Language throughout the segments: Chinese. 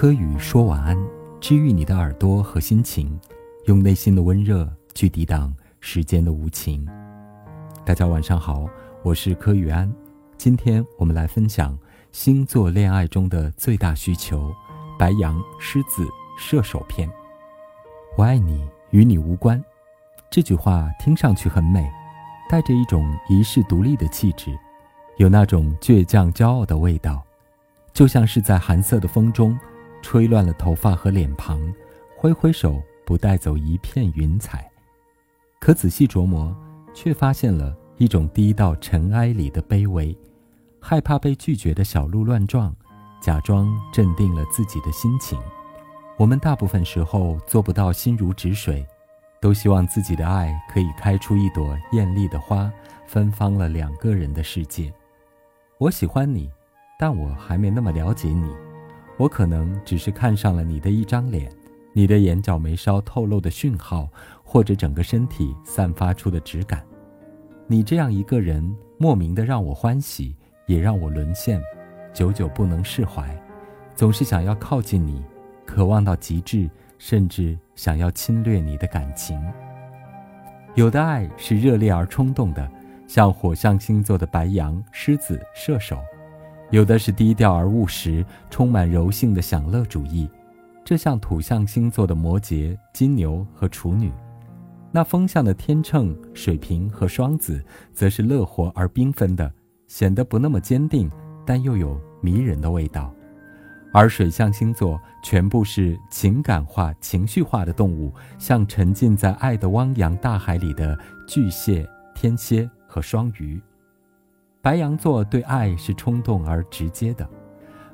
柯宇说晚安，治愈你的耳朵和心情，用内心的温热去抵挡时间的无情。大家晚上好，我是柯宇安，今天我们来分享星座恋爱中的最大需求，白羊、狮子、射手篇。我爱你与你无关，这句话听上去很美，带着一种遗世独立的气质，有那种倔强骄傲的味道，就像是在寒色的风中吹乱了头发和脸庞，挥挥手不带走一片云彩。可仔细琢磨，却发现了一种低到尘埃里的卑微，害怕被拒绝的小鹿乱撞，假装镇定了自己的心情。我们大部分时候做不到心如止水，都希望自己的爱可以开出一朵艳丽的花，芬芳了两个人的世界。我喜欢你，但我还没那么了解你，我可能只是看上了你的一张脸，你的眼角眉梢透露的讯号，或者整个身体散发出的质感。你这样一个人，莫名的让我欢喜，也让我沦陷，久久不能释怀，总是想要靠近你，渴望到极致，甚至想要侵略你的感情。有的爱是热烈而冲动的，像火象星座的白羊、狮子、射手；有的是低调而务实，充满柔性的享乐主义，这像土象星座的摩羯、金牛和处女。那风象的天秤、水瓶和双子则是乐活而缤纷的，显得不那么坚定，但又有迷人的味道。而水象星座全部是情感化、情绪化的动物，像沉浸在爱的汪洋大海里的巨蟹、天蝎和双鱼。白羊座对爱是冲动而直接的，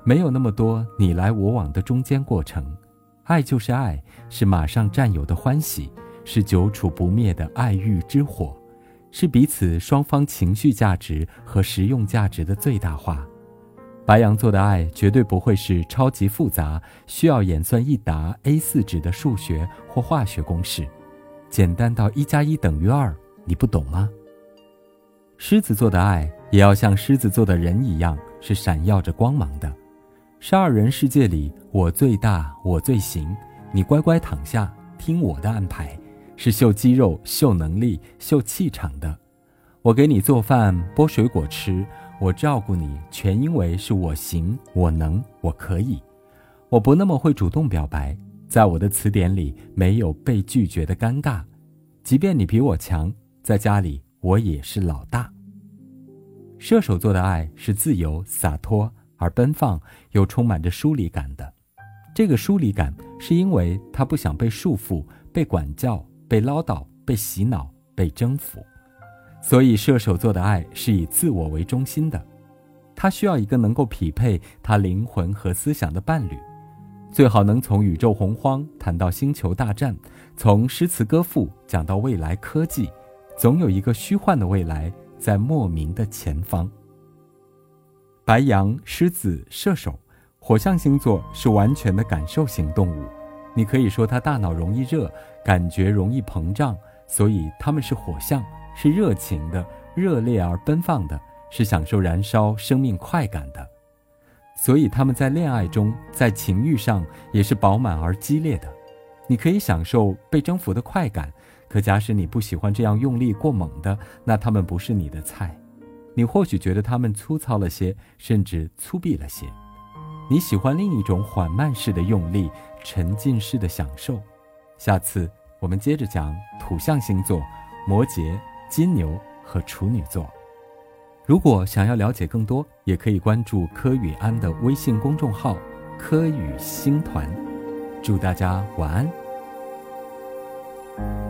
没有那么多你来我往的中间过程，爱就是爱，是马上占有的欢喜，是久处不灭的爱欲之火，是彼此双方情绪价值和实用价值的最大化。白羊座的爱绝对不会是超级复杂，需要演算一沓 A4 纸的数学或化学公式，简单到1+1等于2，你不懂吗？狮子座的爱也要像狮子座的人一样，是闪耀着光芒的。12人世界里，我最大，我最行，你乖乖躺下，听我的安排，是秀肌肉、秀能力、秀气场的。我给你做饭、剥水果吃，我照顾你，全因为是我行、我能、我可以。我不那么会主动表白，在我的词典里没有被拒绝的尴尬。即便你比我强，在家里我也是老大。射手座的爱是自由、洒脱而奔放，又充满着疏离感的。这个疏离感是因为他不想被束缚、被管教、被唠叨、被洗脑、被征服。所以射手座的爱是以自我为中心的，他需要一个能够匹配他灵魂和思想的伴侣，最好能从宇宙洪荒谈到星球大战，从诗词歌赋讲到未来科技，总有一个虚幻的未来在莫名的前方。白羊、狮子、射手，火象星座是完全的感受型动物，你可以说他大脑容易热，感觉容易膨胀，所以他们是火象，是热情的，热烈而奔放的，是享受燃烧生命快感的。所以他们在恋爱中，在情欲上也是饱满而激烈的。你可以享受被征服的快感，可假使你不喜欢这样用力过猛的，那他们不是你的菜。你或许觉得他们粗糙了些，甚至粗鄙了些。你喜欢另一种缓慢式的用力，沉浸式的享受。下次我们接着讲土象星座、摩羯、金牛和处女座。如果想要了解更多，也可以关注柯宇安的微信公众号柯宇星团。祝大家晚安。